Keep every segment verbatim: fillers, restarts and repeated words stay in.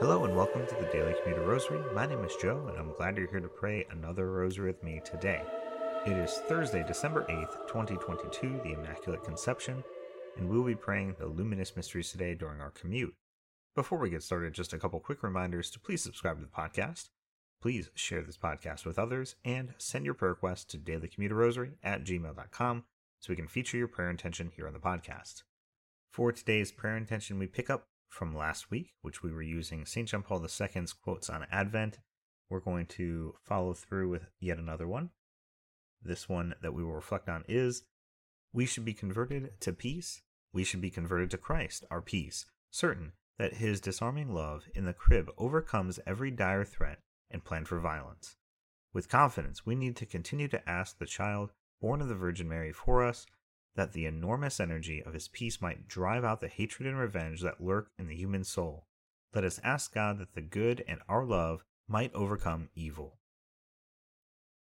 Hello and welcome to the Daily Commuter Rosary. My name is Joe and I'm glad you're here to pray another rosary with me today. It is Thursday, December eighth, twenty twenty-two, the Immaculate Conception, and we'll be praying the Luminous Mysteries today during our commute. Before we get started, just a couple quick reminders to please subscribe to the podcast, please share this podcast with others, and send your prayer requests to daily commuter rosary at gmail dot com so we can feature your prayer intention here on the podcast. For today's prayer intention, we pick up from last week, which we were using Saint John Paul the Second's quotes on Advent. We're going to follow through with yet another one. This one that we will reflect on is, we should be converted to peace. We should be converted to Christ, our peace, certain that his disarming love in the crib overcomes every dire threat and plan for violence. With confidence, we need to continue to ask the child born of the Virgin Mary for us, that the enormous energy of his peace might drive out the hatred and revenge that lurk in the human soul. Let us ask God that the good and our love might overcome evil.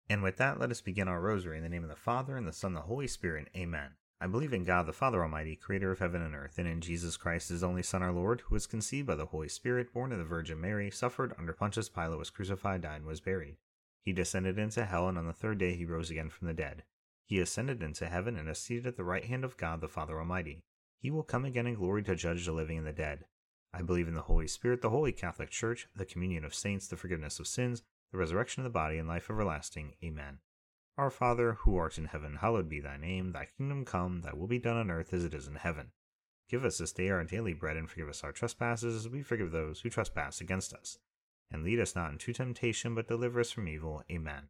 And with that, let us begin our rosary in the name of the Father, and the Son, and the Holy Spirit. Amen. I believe in God, the Father Almighty, creator of heaven and earth, and in Jesus Christ, his only Son, our Lord, who was conceived by the Holy Spirit, born of the Virgin Mary, suffered under Pontius Pilate, was crucified, died, and was buried. He descended into hell, and on the third day he rose again from the dead. He ascended into heaven and is seated at the right hand of God, the Father Almighty. He will come again in glory to judge the living and the dead. I believe in the Holy Spirit, the Holy Catholic Church, the communion of saints, the forgiveness of sins, the resurrection of the body, and life everlasting. Amen. Our Father, who art in heaven, hallowed be thy name. Thy kingdom come, thy will be done on earth as it is in heaven. Give us this day our daily bread, and forgive us our trespasses, as we forgive those who trespass against us. And lead us not into temptation, but deliver us from evil. Amen.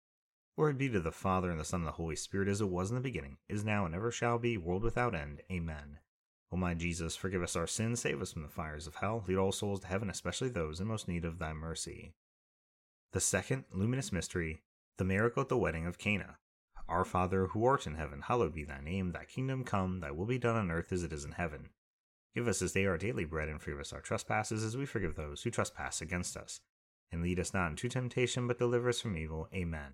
Glory be to the Father, and the Son, and the Holy Spirit, as it was in the beginning, is now, and ever shall be, world without end. Amen. O my Jesus, forgive us our sins, save us from the fires of hell, lead all souls to heaven, especially those in most need of thy mercy. The second luminous mystery, the miracle at the wedding of Cana. Our Father, who art in heaven, hallowed be thy name. Thy kingdom come, thy will be done on earth as it is in heaven. Give us this day our daily bread, and forgive us our trespasses, as we forgive those who trespass against us. And lead us not into temptation, but deliver us from evil. Amen.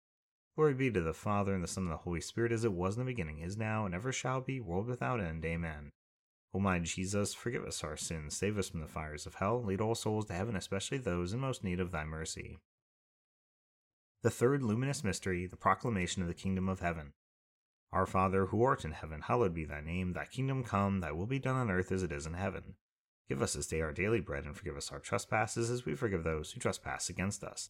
Glory be to the Father, and the Son, and the Holy Spirit, as it was in the beginning, is now, and ever shall be, world without end. Amen. O my Jesus, forgive us our sins, save us from the fires of hell, lead all souls to heaven, especially those in most need of thy mercy. The third luminous mystery, the proclamation of the kingdom of heaven. Our Father, who art in heaven, hallowed be thy name. Thy kingdom come, thy will be done on earth as it is in heaven. Give us this day our daily bread, and forgive us our trespasses, as we forgive those who trespass against us.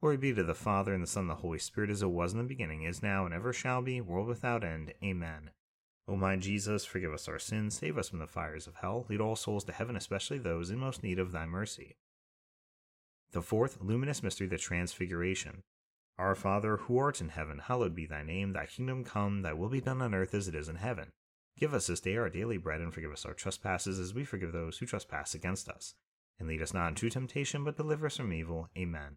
Glory be to the Father, and the Son, and the Holy Spirit, as it was in the beginning, is now, and ever shall be, world without end. Amen. O my Jesus, forgive us our sins, save us from the fires of hell, lead all souls to heaven, especially those in most need of thy mercy. The fourth luminous mystery, the Transfiguration. Our Father, who art in heaven, hallowed be thy name. Thy kingdom come, thy will be done on earth as it is in heaven. Give us this day our daily bread, and forgive us our trespasses, as we forgive those who trespass against us. And lead us not into temptation, but deliver us from evil. Amen.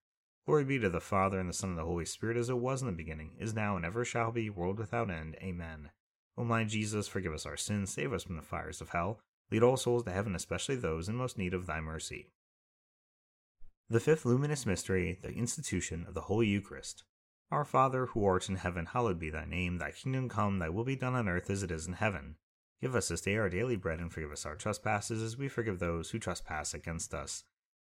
Glory be to the Father, and the Son, and the Holy Spirit, as it was in the beginning, is now, and ever shall be, world without end. Amen. O my Jesus, forgive us our sins, save us from the fires of hell, lead all souls to heaven, especially those in most need of thy mercy. The fifth luminous mystery, the institution of the Holy Eucharist. Our Father, who art in heaven, hallowed be thy name. Thy kingdom come, thy will be done on earth as it is in heaven. Give us this day our daily bread, and forgive us our trespasses, as we forgive those who trespass against us.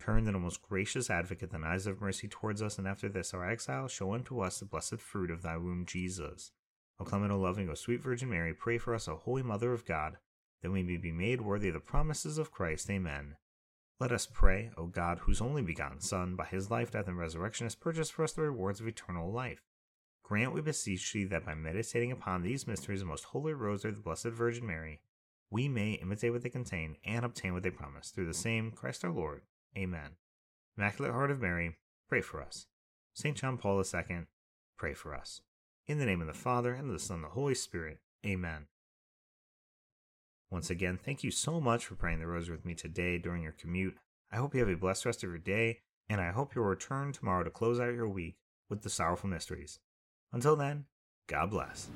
Turn, then, O most gracious advocate, thine eyes of mercy towards us, and after this our exile, show unto us the blessed fruit of thy womb, Jesus. O clement, O loving, O sweet Virgin Mary, pray for us, O Holy Mother of God, that we may be made worthy of the promises of Christ. Amen. Let us pray, O God, whose only begotten Son, by his life, death, and resurrection, has purchased for us the rewards of eternal life. Grant, we beseech thee, that by meditating upon these mysteries of the most holy rosary of the Blessed Virgin Mary, we may imitate what they contain, and obtain what they promise, through the same Christ our Lord. Amen. Immaculate Heart of Mary, pray for us. Saint John Paul the Second, pray for us. In the name of the Father, and of the Son, and of the Holy Spirit. Amen. Once again, thank you so much for praying the rosary with me today during your commute. I hope you have a blessed rest of your day, and I hope you'll return tomorrow to close out your week with the Sorrowful Mysteries. Until then, God bless.